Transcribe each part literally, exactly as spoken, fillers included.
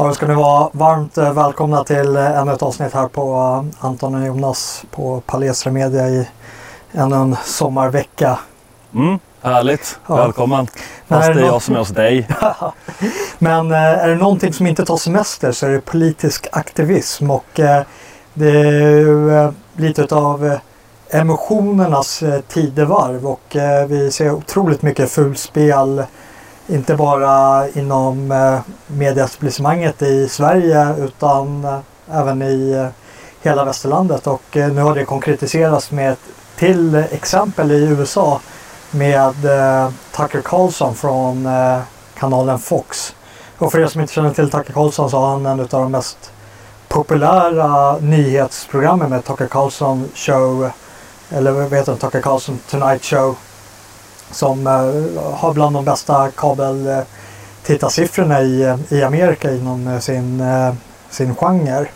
Ja, ska ni vara varmt välkomna till ännu ett avsnitt här på Anton och Jonas på Palaestra Media i ännu en sommarvecka. Mm, härligt. Ja. Välkommen. Fast det är någon... jag som är hos dig. Men är det någonting som inte tar semester så är det politisk aktivism, och det är ju lite utav emotionernas tidevarv, och vi ser otroligt mycket fulspel. Inte bara inom eh, medieetablissemanget i Sverige utan eh, även i eh, hela västerlandet. Och eh, nu har det konkretiserats med ett till exempel i U S A med eh, Tucker Carlson från eh, kanalen Fox. Och för er som inte känner till Tucker Carlson så har han en av de mest populära nyhetsprogrammen med Tucker Carlson Show, eller vad heter det, Tucker Carlson Tonight Show, som eh, har bland de bästa kabeltittarsiffrorna i, i Amerika inom sin, eh, sin genre.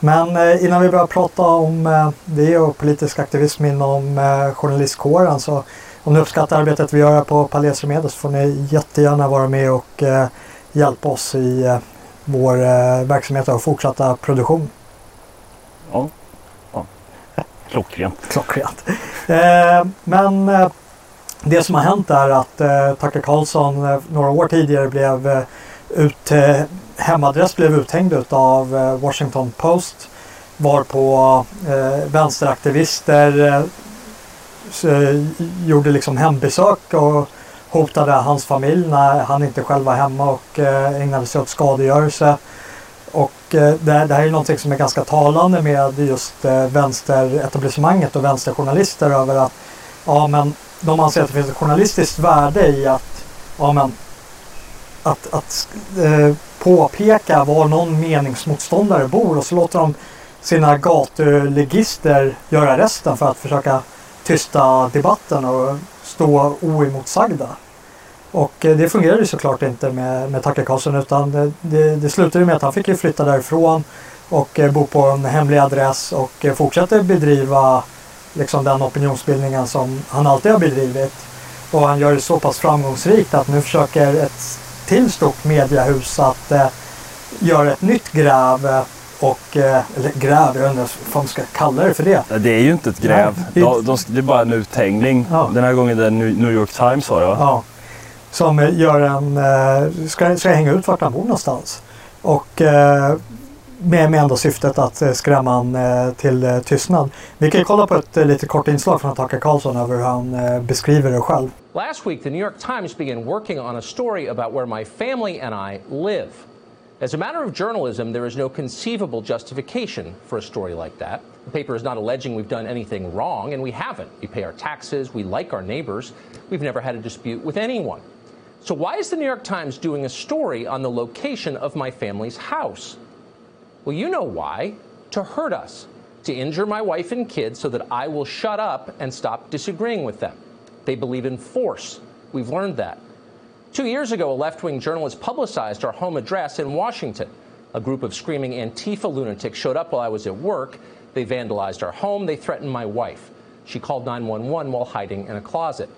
Men eh, innan vi börjar prata om eh, det och politisk aktivism inom eh, journalistkåren, så om ni uppskattar arbetet vi gör på Palaestra Media så får ni jättegärna vara med och eh, hjälpa oss i eh, vår eh, verksamhet och fortsatta produktion. Ja, ja. Klockrent. Klockrent. eh, men... Eh, Det som har hänt är att eh, Tucker Carlson eh, några år tidigare blev eh, ut, eh, hemadress blev uthängd av eh, Washington Post, varpå eh, vänsteraktivister eh, gjorde liksom hembesök och hotade hans familj när han inte själv var hemma, och eh, ägnade sig åt skadegörelse. Och eh, det, det här är någonting som är ganska talande med just eh, vänsteretablissemanget och vänsterjournalister, över att ja, men de anser att det finns ett journalistiskt värde i att, ja, men, att, att eh, påpeka var någon meningsmotståndare bor, och så låter de sina gatulegister göra resten för att försöka tysta debatten och stå oemotsagda. Och eh, det fungerade ju såklart inte med, med Tucker Carlson, utan det, det, det slutade med att han fick ju flytta därifrån och eh, bo på en hemlig adress och eh, fortsätta bedriva liksom den opinionsbildningen som han alltid har bedrivit. Och han gör det så pass framgångsrikt att nu försöker ett till stort mediehus att eh, göra ett nytt gräv. Och, eh, eller gräv, jag undrar vad man ska kalla det för det. Det är ju inte ett gräv. Nej, det... De, de, det är bara en uthängning. Ja. Den här gången är New York Times var det, va? Ja. Som gör en... Eh, ska, ska hänga ut vart han bor någonstans. Och... Eh, med ändå syftet att skrämma han till tystnad. Vi kan kolla på ett lite kort inslag från Tucker Carlson över hur han beskriver det själv. Last week the New York Times began working on a story about where my family and I live. As a matter of journalism there is no conceivable justification for a story like that. The paper is not alleging we've done anything wrong, and we haven't. We pay our taxes, we like our neighbors, we've never had a dispute with anyone. So why is the New York Times doing a story on the location of my family's house? Well, you know why. To hurt us. To injure my wife and kids so that I will shut up and stop disagreeing with them. They believe in force. We've learned that. Two years ago, a left-wing journalist publicized our home address in Washington. A group of screaming Antifa lunatics showed up while I was at work. They vandalized our home. They threatened my wife. She called nine one one while hiding in a closet.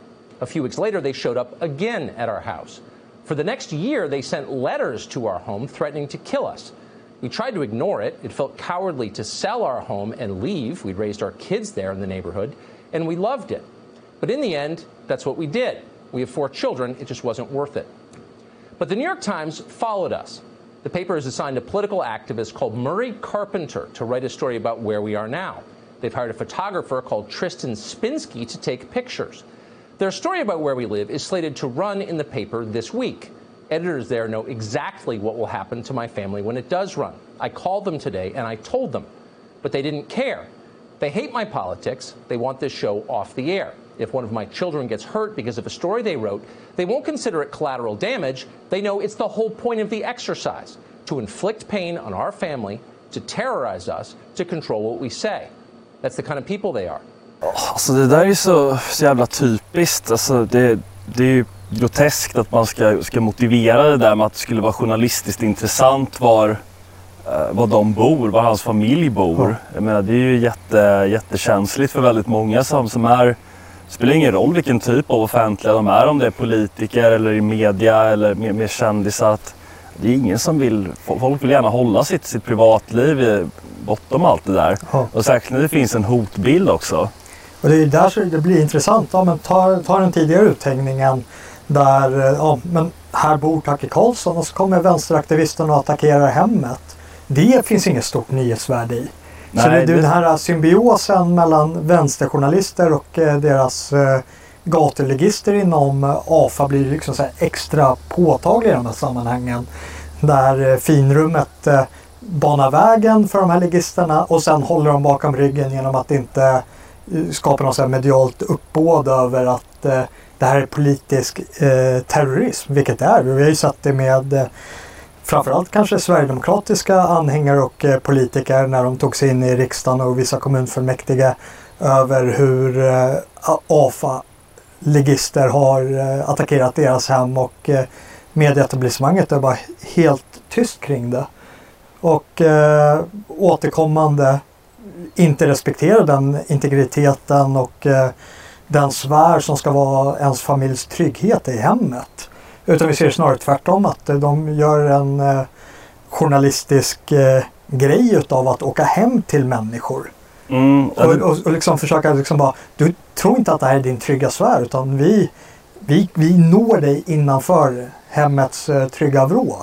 A few weeks later, they showed up again at our house. For the next year, they sent letters to our home threatening to kill us. We tried to ignore it. It felt cowardly to sell our home and leave. We'd raised our kids there in the neighborhood, and we loved it. But in the end, that's what we did. We have four children. It just wasn't worth it. But the New York Times followed us. The paper has assigned a political activist called Murray Carpenter to write a story about where we are now. They've hired a photographer called Tristan Spinski to take pictures. Their story about where we live is slated to run in the paper this week. Editors there know exactly what will happen to my family when it does run. I called them today and I told them, but they didn't care. They hate my politics. They want this show off the air. If one of my children gets hurt because of a story they wrote, they won't consider it collateral damage. They know it's the whole point of the exercise, to inflict pain on our family, to terrorize us, to control what we say. That's the kind of people they are. Alltså det där är ju så, så jävla typiskt. Alltså det, det är ju groteskt att man ska, ska motivera det där med att det skulle vara journalistiskt intressant var, var de bor, var hans familj bor. Jag menar, det är ju jätte, jättekänsligt för väldigt många som, som är, spelar ingen roll vilken typ av offentliga de är, om det är politiker eller i media eller mer, mer kändisar. Att, det är ingen som vill, folk vill gärna hålla sitt, sitt privatliv bortom allt det där. Ja. Och särskilt när det finns en hotbild också. Och det är där så det blir intressant. Ja, men ta, ta den tidigare uthängningen där, ja, men här bor Tucker Carlson och så kommer vänsteraktivisten och attackerar hemmet. Det finns inget stort nyhetsvärde i. Nej, så det är det... den här symbiosen mellan vänsterjournalister och deras gatulegister inom A F A blir liksom så här extra påtaglig i de här sammanhangen. Där finrummet banar vägen för de här legisterna och sen håller de bakom ryggen genom att inte skapa något så här medialt uppbåd över att det här är politisk terrorism, vilket det är. Vi har ju sett det med framförallt kanske sverigedemokratiska anhängare och politiker när de tog sig in i riksdagen och vissa kommunfullmäktige över hur A F A-legister har attackerat deras hem och medieetablissemanget är bara helt tyst kring det. Och eh, återkommande inte respektera den integriteten och eh, den sfär som ska vara ens familjs trygghet i hemmet. Utan vi ser snarare tvärtom att de gör en eh, journalistisk eh, grej utav att åka hem till människor. Mm. Och, och, och liksom försöka liksom bara, du tror inte att det här är din trygga sfär utan vi, vi, vi når dig innanför hemmets eh, trygga vrå.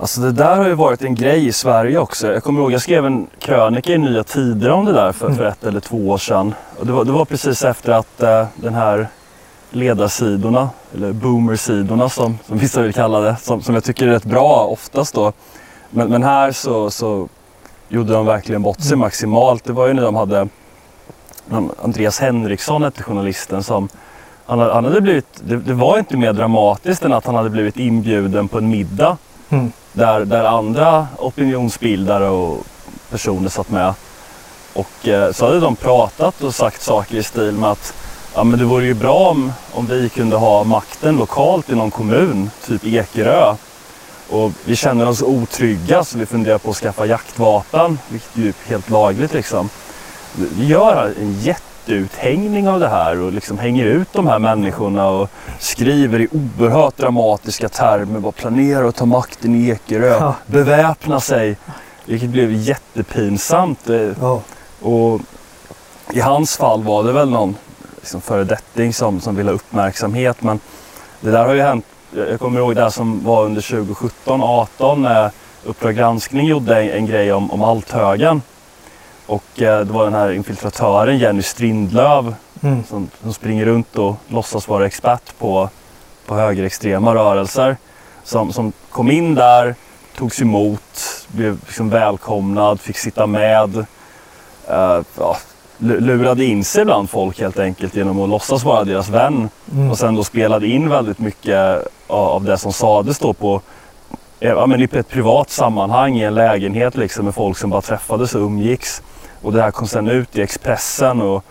Alltså det där har ju varit en grej i Sverige också. Jag kommer ihåg, jag skrev en krönika i Nya Tider om det där för, mm. för ett eller två år sedan. Och det var, det var precis efter att eh, den här ledarsidorna, eller boomersidorna som, som vissa vill kalla det, som, som jag tycker är rätt bra oftast då. Men, men här så, så gjorde de verkligen bort sig maximalt. Det var ju när de hade Andreas Henriksson, hette journalisten, som han, han hade blivit, det, det var inte mer dramatiskt än att han hade blivit inbjuden på en middag. Mm. Där, där andra opinionsbildare och personer satt med. Och eh, så hade de pratat och sagt saker i stil med att ja, men det vore ju bra om, om vi kunde ha makten lokalt i någon kommun, typ i Ekerö. Och vi känner oss otrygga så vi funderar på att skaffa jaktvapen, vilket är ju helt lagligt liksom. Vi gör en jätteuthängning av det här och liksom hänger ut de här människorna och skriver i oerhört dramatiska termer vad planerar att ta makten i Ekerö, ja. Beväpna sig, vilket blev jättepinsamt. Ja. Och i hans fall var det väl någon liksom föredetting som, som vill ha uppmärksamhet, men det där har ju hänt. Jag kommer ihåg det som var under tjugosjutton arton när Uppdrag granskning gjorde en, en grej om, om althögen. Och eh, det var den här infiltratören Jenny Strindlöv mm. som, som springer runt och låtsas vara expert på, på högerextrema rörelser. Som, som kom in där, togs emot, blev liksom välkomnad, fick sitta med. Eh, ja. Lurade in sig bland folk helt enkelt genom att låtsas vara deras vän mm. och sen då spelade in väldigt mycket av det som sades då på ja, men i ett privat sammanhang i en lägenhet liksom med folk som bara träffades och umgicks, och det här kom sen ut i Expressen och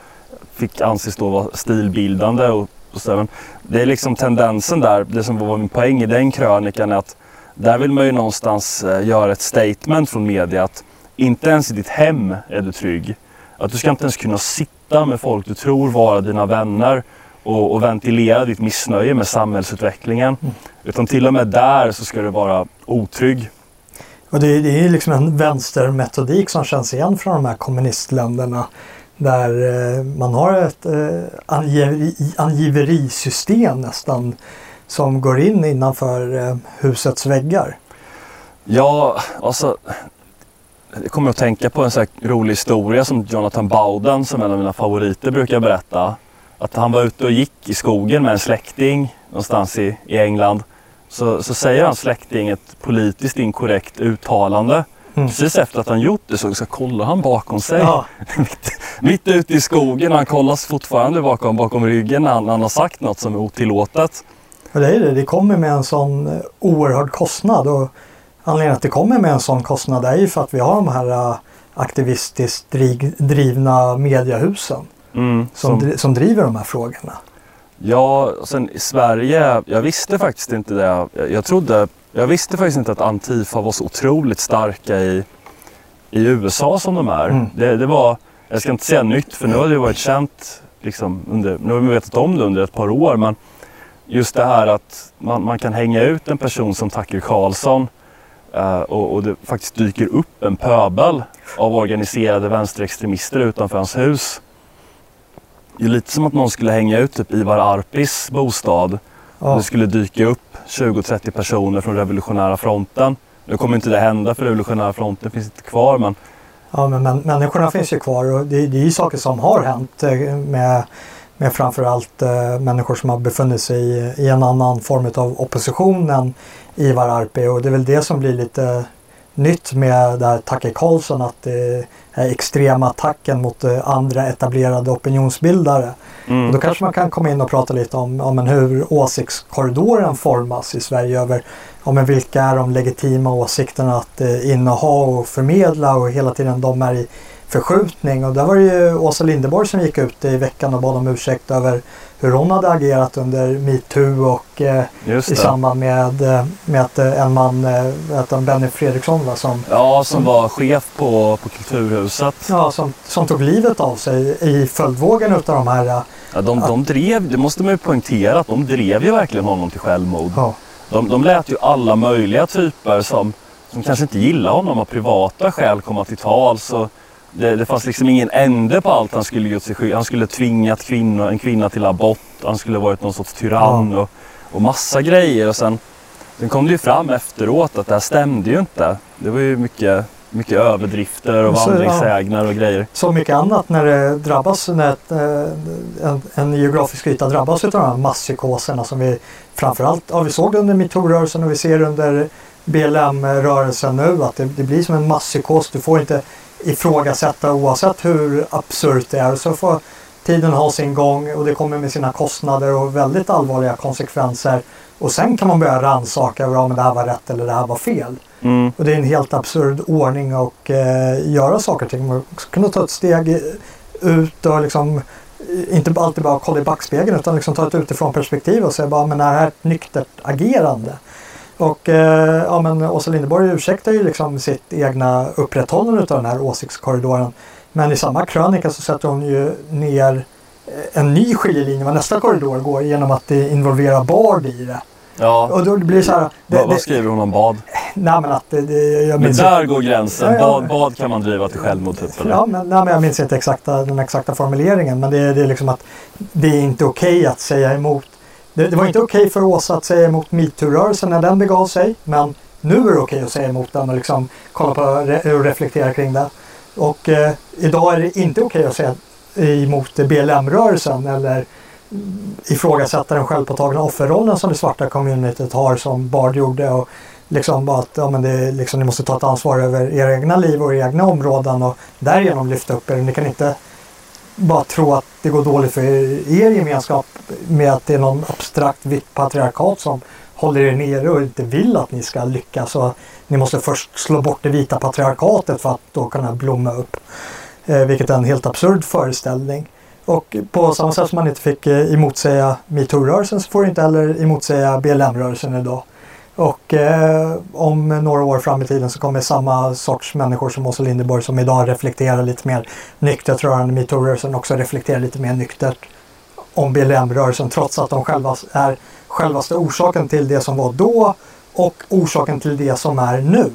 fick anses då vara stilbildande och, och så. Det är liksom tendensen där, det som var min poäng i den krönikan är att där vill man ju någonstans göra ett statement från media att inte ens i ditt hem är du trygg. Att du ska inte ens kunna sitta med folk du tror vara dina vänner och, och ventilera ditt missnöje med samhällsutvecklingen. Mm. Utan till och med där så ska du vara otrygg. Och det, det är ju liksom en vänstermetodik som känns igen från de här kommunistländerna. Där eh, man har ett eh, angiveri, angiverisystem nästan som går in innanför eh, husets väggar. Ja, alltså... Jag kommer att tänka på en sån här rolig historia som Jonathan Bowden, som en av mina favoriter, brukar berätta. Att han var ute och gick i skogen med en släkting någonstans i, i England. Så, så säger han släkting ett politiskt inkorrekt uttalande. Mm. Precis efter att han gjort det så, så kollar han bakom sig. Ja. mitt, mitt ute i skogen, han kollas fortfarande bakom, bakom ryggen när han, han har sagt något som är otillåtet. Och det är det, det kommer med en sån oerhörd kostnad och... Anledningen att det kommer med en sån kostnad är ju för att vi har de här aktivistiskt drivna mediehusen mm, som, som, som driver de här frågorna. Ja, och sen i Sverige, jag visste faktiskt inte det. Jag, jag trodde, jag visste faktiskt inte att Antifa var så otroligt starka i, i U S A som de är. Mm. Det, det var, jag ska inte säga nytt för nu har det varit känt, liksom, under, nu har vi vetat om det under ett par år, men just det här att man, man kan hänga ut en person som Tucker Carlson eh, och, och det faktiskt dyker upp en pöbel av organiserade vänsterextremister utanför hans hus. Det är lite som att någon skulle hänga ut typ Ivar Arpis bostad. Ja. Det skulle dyka upp tjugo trettio personer från Revolutionära fronten. Nu kommer inte det hända för Revolutionära fronten finns inte kvar, men... Ja, men, men människorna finns ju kvar, och det, det är ju saker som har hänt med, med framförallt eh, människor som har befunnit sig i, i en annan form av opposition än Ivar Arpi, och det är väl det som blir lite nytt med det här Tucker Carlson, att det är extrema attacken mot andra etablerade opinionsbildare. Mm. Och då kanske man kan komma in och prata lite om, om en hur åsiktskorridoren formas i Sverige, över om en vilka är de legitima åsikterna att eh, inneha och förmedla, och hela tiden de är i förskjutning. Och där var det ju Åsa Linderborg som gick ut i veckan och bad om ursäkt över hur hon hade agerat under MeToo och eh, i samband med, med att en man, att en Benny Fredriksson var som... Ja, som, som var chef på, på Kulturhuset. Ja, som, som tog livet av sig i följdvågen av de här... Ja, de, att, de drev, det måste man ju poängtera, att de drev ju verkligen honom till självmord. Ja. De, de lät ju alla möjliga typer som, som kanske inte gillar honom av privata skäl komma till tal, så... Det, det fanns liksom ingen ände på allt han skulle gjort sig skyldig. Han skulle tvingat kvinna, en kvinna till abort. Han skulle varit någon sorts tyrann och, och massa grejer. Och sen, sen kom det ju fram efteråt att det här stämde ju inte. Det var ju mycket, mycket överdrifter och så, vandringssägner ja, och grejer. Så mycket annat när det drabbas, när ett, en, en geografisk yta drabbas av de här masspsykoserna som vi framförallt, ja, vi såg det under MeToo-rörelsen och vi ser under B L M-rörelsen nu, att det, det blir som en masspsykos. Du får inte ifrågasätta oavsett hur absurt det är, så får tiden ha sin gång och det kommer med sina kostnader och väldigt allvarliga konsekvenser, och sen kan man börja rannsaka över om det här var rätt eller det här var fel. Mm. Och det är en helt absurd ordning att eh, göra saker och ting. Man kunde ta ett steg ut och liksom inte alltid bara kolla i backspegeln, utan liksom ta ett utifrån perspektiv och säga bara, men är det här ett nyktert agerande? Och eh, ja, men Åsa Linderborg ursäktar ju liksom sitt egna upprätthållande av den här åsiktskorridoren. Men i samma krönika så sätter hon ju ner en ny skiljelinje vad nästa korridor går, genom att involvera Bard i det. Ja. Och då blir så här, det, vad, vad skriver hon om Bard? Nej, men att det, det, jag minns men där inte. Går gränsen. Ja, ja. Bad, bad kan man driva till självmord typ, eller? Ja, men, nej, men jag minns inte exakta, den exakta formuleringen, men det, det är liksom att det är inte okej att säga emot. Det, det var inte okej för Åsa att säga emot MeToo-rörelsen när den begav sig, men nu är det okej att säga emot den och liksom kolla på och reflektera kring det. Och eh, idag är det inte okej att säga emot B L M-rörelsen eller ifrågasätta den självpåtagna offerrollen som det svarta communityt har, som Bard gjorde, och liksom bara att ja, men det, liksom, ni måste ta ett ansvar över era egna liv och era egna områden och därigenom lyfta upp er. Ni kan inte bara tro att det går dåligt för er gemenskap med att det är någon abstrakt vitt patriarkat som håller er nere och inte vill att ni ska lyckas, så ni måste först slå bort det vita patriarkatet för att då kunna blomma upp, eh, vilket är en helt absurd föreställning. Och på samma sätt som man inte fick eh, emotsäga MeToo-rörelsen, så får du inte heller emotsäga B L M-rörelsen idag. Och eh, om några år fram i tiden så kommer samma sorts människor som Åsa Linderborg, som idag reflekterar lite mer nyktert rörande MeToo-rörelsen, också reflekterar lite mer nyktert om B L M-rörelsen, trots att de själva är självaste orsaken till det som var då och orsaken till det som är nu.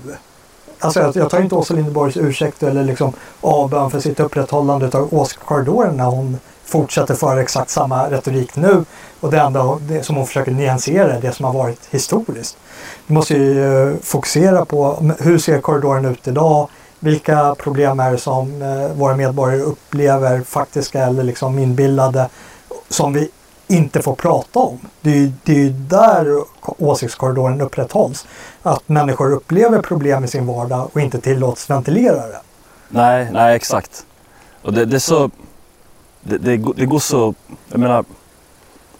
Alltså jag, jag tar inte Åsa Linderborgs ursäkt eller liksom avbön för sitt upprätthållande av åsiktskorridoren när hon fortsätter föra exakt samma retorik nu, och det enda det som hon försöker nyansera är det som har varit historiskt. Vi måste ju fokusera på hur ser korridoren ut idag, vilka problem är som våra medborgare upplever, faktiska eller liksom inbillade, som vi inte får prata om. Det är ju, det är ju där åsiktskorridoren upprätthålls. Att människor upplever problem i sin vardag och inte tillåts ventilera det. Nej, nej exakt. Och det, det är så... Det, det, det går så... Jag menar...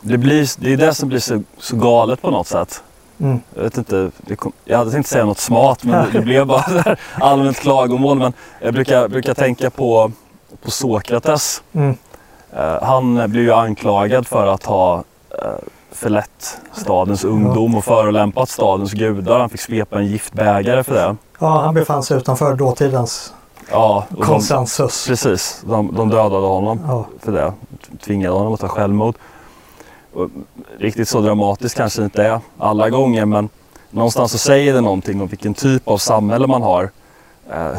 Det, blir, det är det som blir så, så galet på något sätt. Mm. Jag vet inte... Det kom, jag hade tänkt säga något smart, men det, det blev bara där allmänt klagomål. Men jag brukar, brukar tänka på, på Sokrates. Mm. Han blev ju anklagad för att ha förlett stadens ungdom och förolämpat stadens gudar. Han fick svepa en giftbägare för det. Ja, han befann sig utanför dåtidens ja, och konsensus. De, precis, de, de dödade honom ja. för det. Tvingade honom att ta självmord. Och riktigt så dramatiskt kanske inte är alla gånger, men någonstans så säger det någonting om vilken typ av samhälle man har,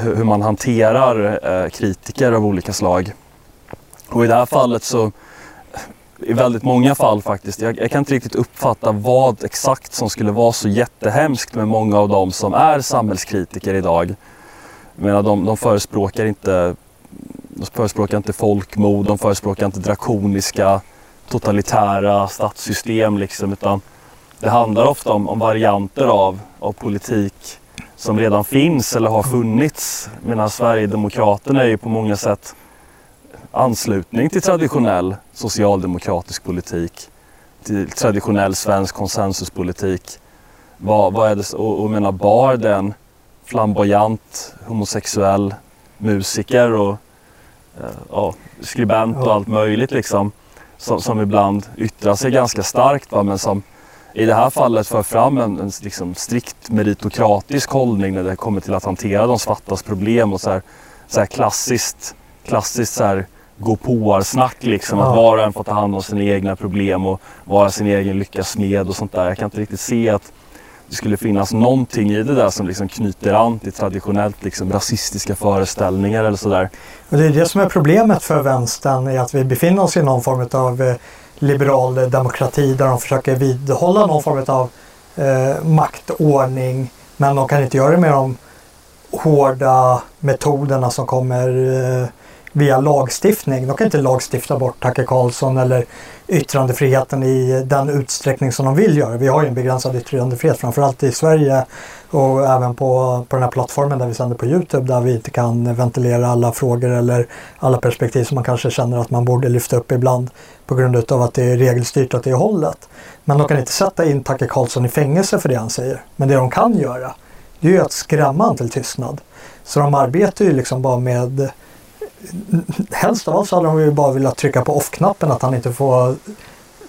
hur man hanterar kritiker av olika slag. Och i det här fallet så, i väldigt många fall faktiskt, jag, jag kan inte riktigt uppfatta vad exakt som skulle vara så jättehemskt med många av dem som är samhällskritiker idag. Jag menar, de, de förespråkar inte, de förespråkar inte folkmord, de förespråkar inte drakoniska totalitära statssystem liksom, utan det handlar ofta om, om varianter av, av politik som redan finns eller har funnits. Jag menar, Sverigedemokraterna är ju på många sätt anslutning till traditionell socialdemokratisk politik, till traditionell svensk konsensuspolitik. Vad, vad är det, och, och menar, bar den flamboyant homosexuell musiker och eh, ja, skribent och allt möjligt liksom, som, som ibland yttrar sig ganska starkt, va, men som i det här fallet för fram en, en liksom strikt meritokratisk hållning när det kommer till att hantera de svartas problem och så här, så här klassiskt klassiskt så här gå-på-snack liksom, ja. Att var och en får ta hand om sina egna problem och vara sin egen lyckas med och sånt där. Jag kan inte riktigt se att det skulle finnas någonting i det där som liksom knyter an till traditionellt liksom rasistiska föreställningar eller sådär. Och det är det som är problemet för vänstern, är att vi befinner oss i någon form av liberal demokrati där de försöker vidhålla någon form av eh, maktordning, men de kan inte göra det med de hårda metoderna som kommer eh, via lagstiftning. De kan inte lagstifta bort Tucker Carlson eller yttrandefriheten i den utsträckning som de vill göra. Vi har ju en begränsad yttrandefrihet, framförallt i Sverige och även på, på den här plattformen där vi sänder på YouTube, där vi inte kan ventilera alla frågor eller alla perspektiv som man kanske känner att man borde lyfta upp ibland på grund av att det är regelstyrt åt det hållet. Men de kan inte sätta in Tucker Carlson i fängelse för det han säger. Men det de kan göra, det är ju att skrämma han till tystnad. Så de arbetar ju liksom bara med... Helst av allt så hade de ju bara velat trycka på off-knappen, att han inte får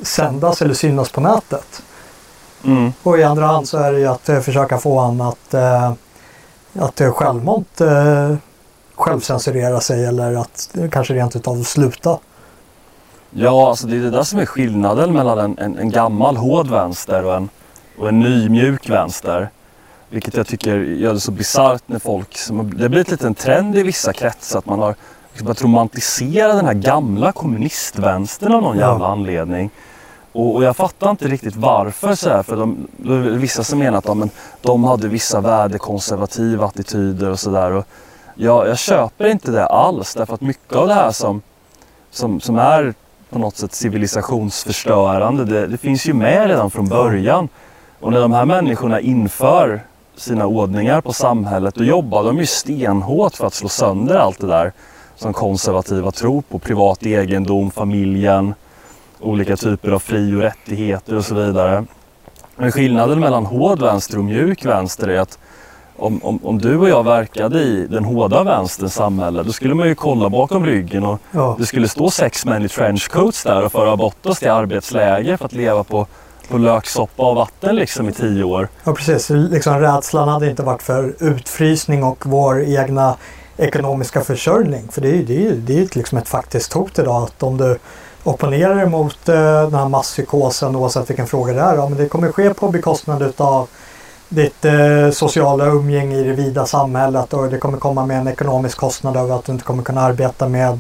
sändas eller synas på nätet. Mm. Och i andra hand så är det ju att försöka få han att, eh, att självmant eh, självcensurera sig, eller att kanske rent utav sluta. Ja, alltså det är det där som är skillnaden mellan en, en, en gammal hård vänster och en, och en ny mjuk vänster. Vilket jag tycker gör det så bisarrt när folk... Det blir lite en trend i vissa kretsar att man har liksom att romantisera den här gamla kommunistvänstern av någon jävla anledning. Och, och jag fattar inte riktigt varför så här. För de, det är vissa som menar att ja, men de hade vissa värdekonservativa attityder och sådär. Jag, jag köper inte det alls, därför att mycket av det här som, som, som är på något sätt civilisationsförstörande, det, det finns ju med redan från början. Och när de här människorna inför sina ordningar på samhället, och jobbar de ju stenhårt för att slå sönder allt det där som konservativa tror på, privat egendom, familjen, olika typer av fri- och rättigheter och så vidare. Men skillnaden mellan hård vänster och mjuk vänster är att om, om, om du och jag verkade i den hårda vänsterns samhälle, då skulle man ju kolla bakom ryggen och ja. Det skulle stå sex män i trenchcoats där och föra bort oss till arbetsläger för att leva på på löksoppa och vatten liksom i tio år. Ja, precis. Liksom, rädslan hade inte varit för utfrysning och vår egna ekonomiska försörjning. För det är ju det är, det är liksom ett faktiskt hot idag, att om du opponerar dig mot eh, den här masspsykosen, oavsett vilken fråga det är, ja, men det kommer ske på bekostnad av ditt eh, sociala umgänge i det vida samhället, och det kommer komma med en ekonomisk kostnad över att du inte kommer kunna arbeta med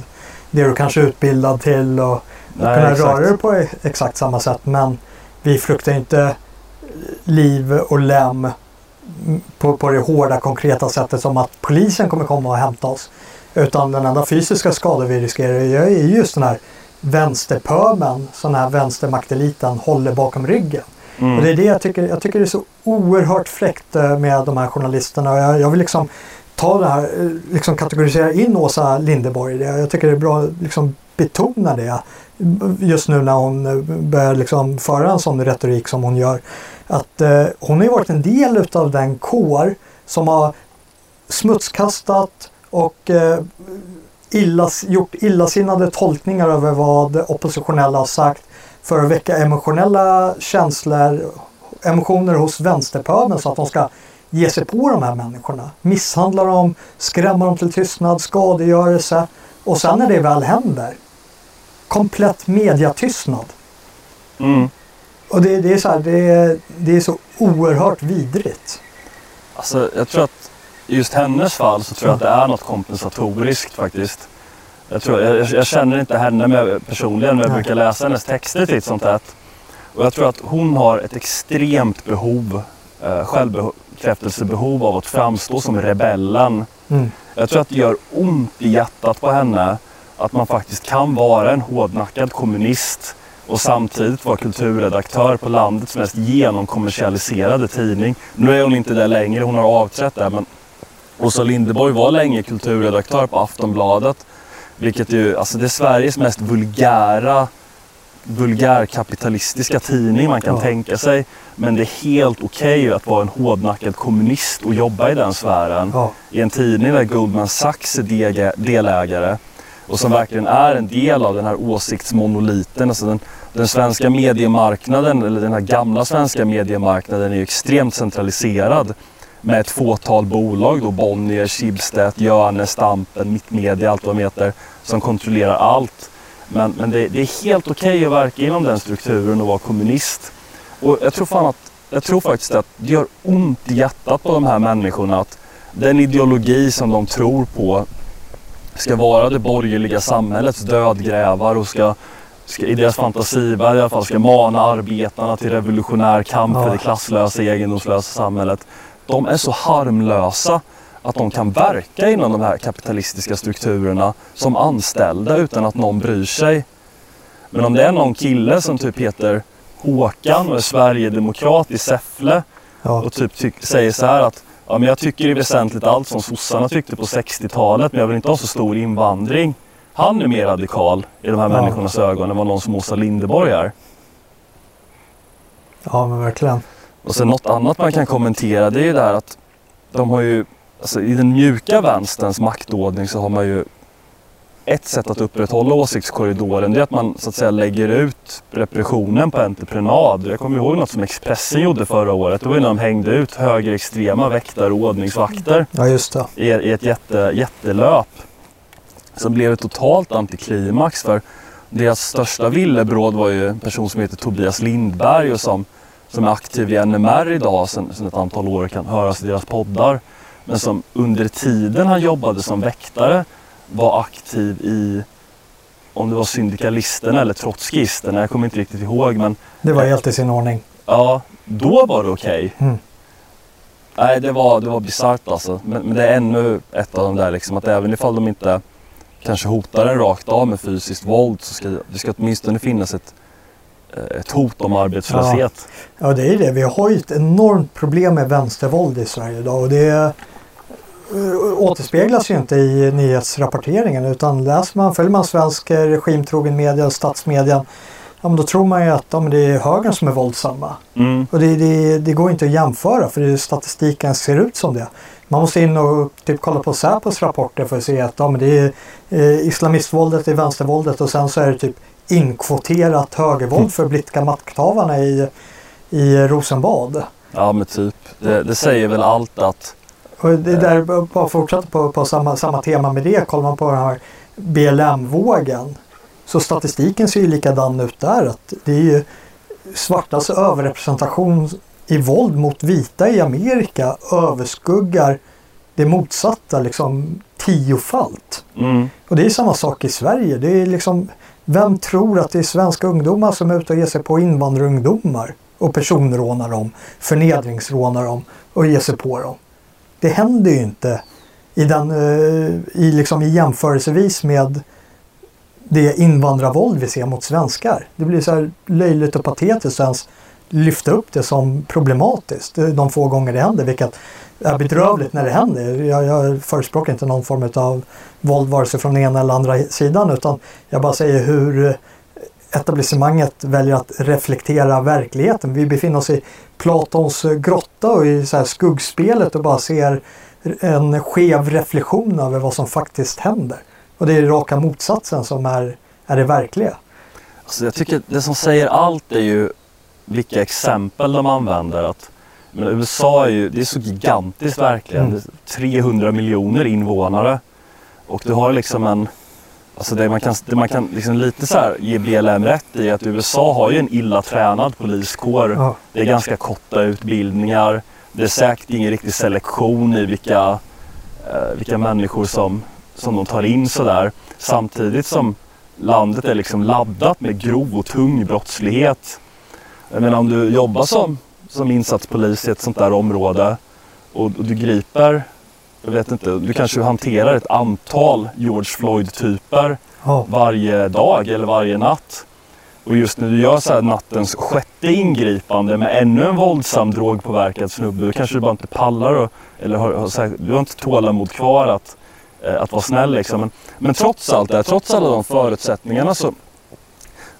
det du kanske är utbildad till och, Nej, och kunna exakt. röra dig på exakt samma sätt. Men vi fruktar inte liv och läm på, på det hårda, konkreta sättet som att polisen kommer komma och hämta oss. Utan den enda fysiska skada vi riskerar är just den här vänsterpömen, sån här vänstermakteliten håller bakom ryggen. Mm. Och det är det jag tycker, jag tycker det är så oerhört fräckt med de här journalisterna. Jag, jag vill liksom ta det här, liksom kategorisera in Åsa Linderborg. Jag tycker det är bra att liksom betona det. Just nu när hon börjar liksom föra en sån retorik som hon gör, att eh, hon har ju varit en del av den kår som har smutskastat och eh, illas, gjort illasinnade tolkningar över vad oppositionella har sagt för att väcka emotionella känslor, emotioner hos vänsterpöbeln, så att de ska ge sig på de här människorna, misshandla dem, skrämma dem till tystnad, skadegörelse, och sen när det väl händer, komplett mediatystnad. Mm. Och det, det är så här, det, det är så oerhört vidrigt. Alltså jag tror att i just hennes fall så tror jag att det är något kompensatoriskt faktiskt. Jag, tror, jag, jag känner inte henne med personligen, men jag brukar läsa hennes texter till sånt här. Och jag tror att hon har ett extremt behov, eh, självbekräftelsebehov av att framstå som rebellen. Mm. Jag tror att det gör ont i hjärtat på henne att man faktiskt kan vara en hårdnackad kommunist och samtidigt vara kulturredaktör på landets mest genomkommersialiserade tidning. Nu är hon inte där längre, hon har avträtt där, men Åsa Linderborg var länge kulturredaktör på Aftonbladet, vilket ju, alltså det är Sveriges mest vulgära, vulgärkapitalistiska tidning man kan tänka sig. Men det är helt okej okay att vara en hårdnackad kommunist och jobba i den sfären. Ja. I en tidning där Goldman Sachs är delägare och som verkligen är en del av den här åsiktsmonoliten. Alltså den, den svenska mediemarknaden, eller den här gamla svenska mediemarknaden, är ju extremt centraliserad med ett fåtal bolag, då Bonnier, Schibsted, Jonas, Stampen, Mittmedia, allt vad de heter, som kontrollerar allt. Men, men det, det är helt okej att verka inom den strukturen och vara kommunist. Och jag tror, fan att, jag tror faktiskt att det gör ont i hjärtat på de här människorna att den ideologi som de tror på ska vara det borgerliga samhällets dödgrävar och ska, ska i deras fantasivärld i alla fall ska mana arbetarna till revolutionär kamp för det klasslösa, egendomslösa samhället. De är så harmlösa att de kan verka inom de här kapitalistiska strukturerna som anställda utan att någon bryr sig. Men om det är någon kille som typ heter Håkan och är Sverigedemokrat i Säffle och typ ty- säger så här att ja, men jag tycker i väsentligt allt som sossarna tyckte på sextiotalet, men jag vill inte ha så stor invandring. Han är mer radikal i de här ja. människornas ögon än vad någon som Åsa Linderborg är. Ja, men verkligen. Och sen något annat man kan kommentera, det är ju det här att de har ju, alltså i den mjuka vänsterns maktordning så har man ju ett sätt att upprätthålla åsiktskorridoren, det är att man så att säga lägger ut repressionen på entreprenad. Jag kommer ihåg något som Expressen gjorde förra året, det var ju när de hängde ut högerextrema väktare och ordningsvakter ja, just det. I, i ett jätte, jättelöp som blev ett totalt antiklimax, för deras största villebråd var ju en person som heter Tobias Lindberg och som som är aktiv i N M R idag sedan, sedan ett antal år, kan höras i deras poddar. Men som under tiden han jobbade som väktare var aktiv i, om det var syndikalisterna eller trotskisterna, jag kommer inte riktigt ihåg. Men det var helt i sin ordning. Ja, då var det okej. Okay. Mm. Nej, det var, det var bisarrt alltså. Men, men det är ännu ett av de där liksom, att även ifall de inte kanske hotar en rakt av med fysiskt våld så ska det ska åtminstone finnas ett ett hot om arbetslöshet. Ja. ja, det är det. Vi har ju ett enormt problem med vänstervåld i Sverige idag och det återspeglas ju inte i nyhetsrapporteringen, utan läser man, följer man svensk regimtrogen media och statsmedian, ja, men då tror man ju att ja, men det är högern som är våldsamma. Mm. Och det, det, det går inte att jämföra, för det, statistiken ser ut som det. Man måste in och typ kolla på Säpos rapporter för att se att ja, men det är eh, islamistvåldet, det är vänstervåldet och sen så är det typ inkvoterat högervåld för blittka makthavarna i, i Rosenbad. Ja, men typ. Det, det säger väl allt att... Och det där, bara fortsätta på, på samma, samma tema med det, kollar man på den här B L M-vågen så statistiken ser ju likadan ut där. Att det är ju svartas överrepresentation i våld mot vita i Amerika överskuggar det motsatta liksom tiofalt. Mm. Och det är samma sak i Sverige. Det är liksom... Vem tror att det är svenska ungdomar som är ute och ger sig på invandrarungdomar och personrånar dem, förnedringsrånar dem och ger sig på dem? Det händer ju inte i, den, i, liksom, i jämförelsevis med det invandrarvåld vi ser mot svenskar. Det blir så här löjligt och patetiskt att ens lyfta upp det som problematiskt de få gånger det händer, vilket är bedrövligt när det händer. Jag, jag förespråkar inte någon form av våld vare sig från ena eller andra sidan, utan jag bara säger hur etablissemanget väljer att reflektera verkligheten. Vi befinner oss i Platons grotta och i så här skuggspelet och bara ser en skev reflektion över vad som faktiskt händer. Och det är raka motsatsen som är, är det verkliga. Alltså jag tycker det som säger allt är ju vilka exempel de använder, att men U S A är ju, det är så gigantiskt verkligen, mm. trehundra miljoner invånare och du har liksom en, Alltså det man kan, det man kan liksom lite så här ge B L M rätt i att U S A har ju en illa tränad poliskår. Ja. Det är ganska korta utbildningar. Det är säkert ingen riktig selektion i vilka, eh, vilka människor som, som de tar in så där. Samtidigt som landet är liksom laddat med grov och tung brottslighet. Jag menar, om du jobbar som, som insatspolis i ett sånt där område och, och du griper... Jag vet inte, du kanske hanterar ett antal George Floyd-typer oh. varje dag eller varje natt. Och just när du gör så här nattens sjätte ingripande med ännu en våldsam drogpåverkad snubbe, du kanske du bara inte pallar och, eller har, har här, du har inte tålamod kvar att, eh, att vara snäll liksom. Men, men trots allt det, trots alla de förutsättningarna så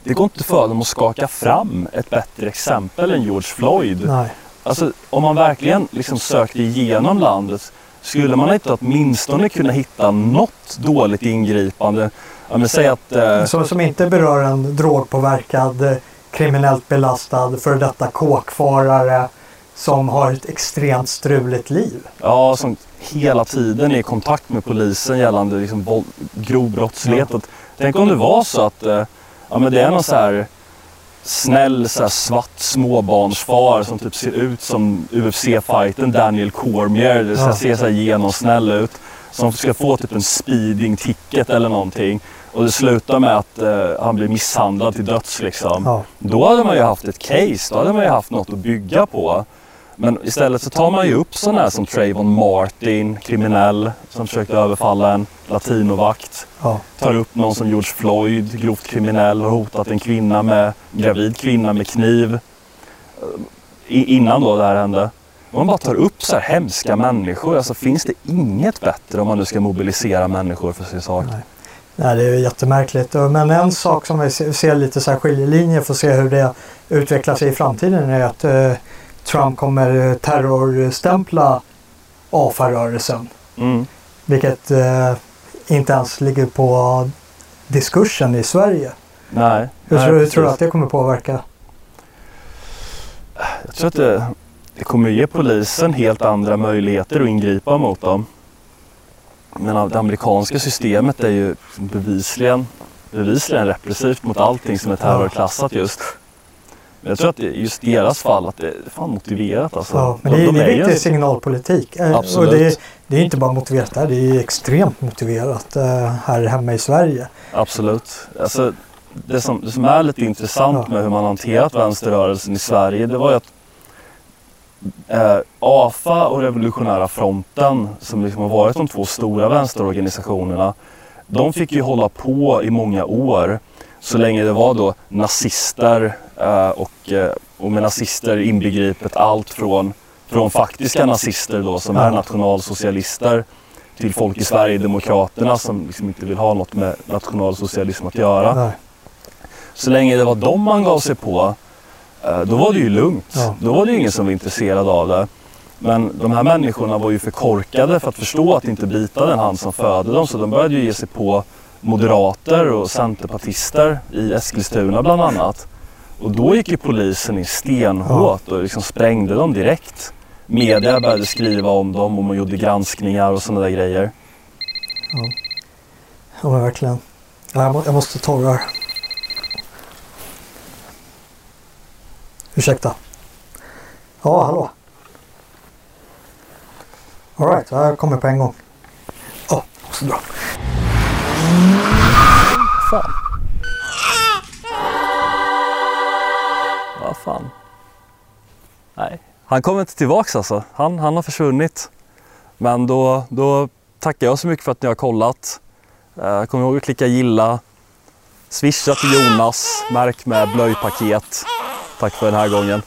det går inte för dem att skaka fram ett bättre exempel än George Floyd. Nej. Alltså om man verkligen liksom sökte igenom landet skulle man inte åtminstone kunna hitta något dåligt ingripande? Ja, men säg att, eh... så, som inte berör en drogpåverkad, kriminellt belastad, för detta kåkfarare som har ett extremt struligt liv. Ja, som hela tiden är i kontakt med polisen gällande liksom grov brottslighet. Ja. Tänk om det var så att eh, ja, men det är någon så här snäll så här svart småbarnsfar som typ ser ut som U F C-fighten Daniel Cormier, det ja. ser så här genomsnäll ut, som ska få typ en speeding ticket eller någonting och det slutar med att eh, han blir misshandlad till döds liksom. Ja. Då hade man ju haft ett case, då hade man ju haft något att bygga på, men istället så tar man ju upp sådana här som Trayvon Martin, kriminell som försökte överfalla en latinovakt, ja. tar upp någon som George Floyd, grovt kriminell, har hotat en kvinna med, gravid kvinna med kniv I, innan då det här hände. Man bara tar upp så här hemska människor, alltså finns det inget bättre om man nu ska mobilisera människor för sin sak? Nej, Nej det är ju jättemärkligt, men en sak som vi ser lite så här skiljelinjer för att se hur det utvecklar sig i framtiden är att eh, Trump kommer terrorstämpla A F A-rörelsen. Mm. Vilket eh, inte ens ligger på diskursen i Sverige. Nej. Hur nej, tror, du, tror du att det kommer påverka? Jag tror att det, det kommer ge polisen helt andra möjligheter att ingripa mot dem. Men det amerikanska systemet är ju bevisligen, bevisligen repressivt mot allting som är terrorklassat just. Jag tror att det, just deras fall att det är fan motiverat. Alltså. Ja, men det är, de, de är viktig ju... signalpolitik. Absolut. Och det, är, det är inte bara motiverat här, det är extremt motiverat här hemma i Sverige. Absolut. Alltså, det, som, det som är lite intressant ja. med hur man hanterat vänsterrörelsen i Sverige, det var ju att eh, A F A och Revolutionära fronten, som liksom har varit de två stora vänsterorganisationerna, de fick ju hålla på i många år. Så länge det var då nazister och, och med nazister inbegripet allt från, från faktiska nazister då som är nationalsocialister till folk i Sverigedemokraterna som liksom inte vill ha något med nationalsocialism att göra. Nej. Så länge det var dem man gav sig på, då var det ju lugnt. Ja. Då var det ju ingen som var intresserad av det. Men de här människorna var ju för korkade för att förstå att inte bita den hand som födde dem, så de började ju ge sig på moderater och centerpartister i Eskilstuna bland annat. Och då gick ju polisen i stenhårt och liksom sprängde dem direkt. Media började skriva om dem och man gjorde granskningar och sådana där grejer. Ja, ja verkligen. Jag, må, jag måste ta det här. Ursäkta. Ja, hallå. All right, jag kommer på en gång. Ja, oh, så bra. Fan. Ja, fan. Nej. Han kommer inte tillbaka alltså. Han, han har försvunnit. Men då, då tackar jag så mycket för att ni har kollat. Eh, kom ihåg att klicka gilla. Swisha till Jonas. Märk med blöjpaket. Tack för den här gången.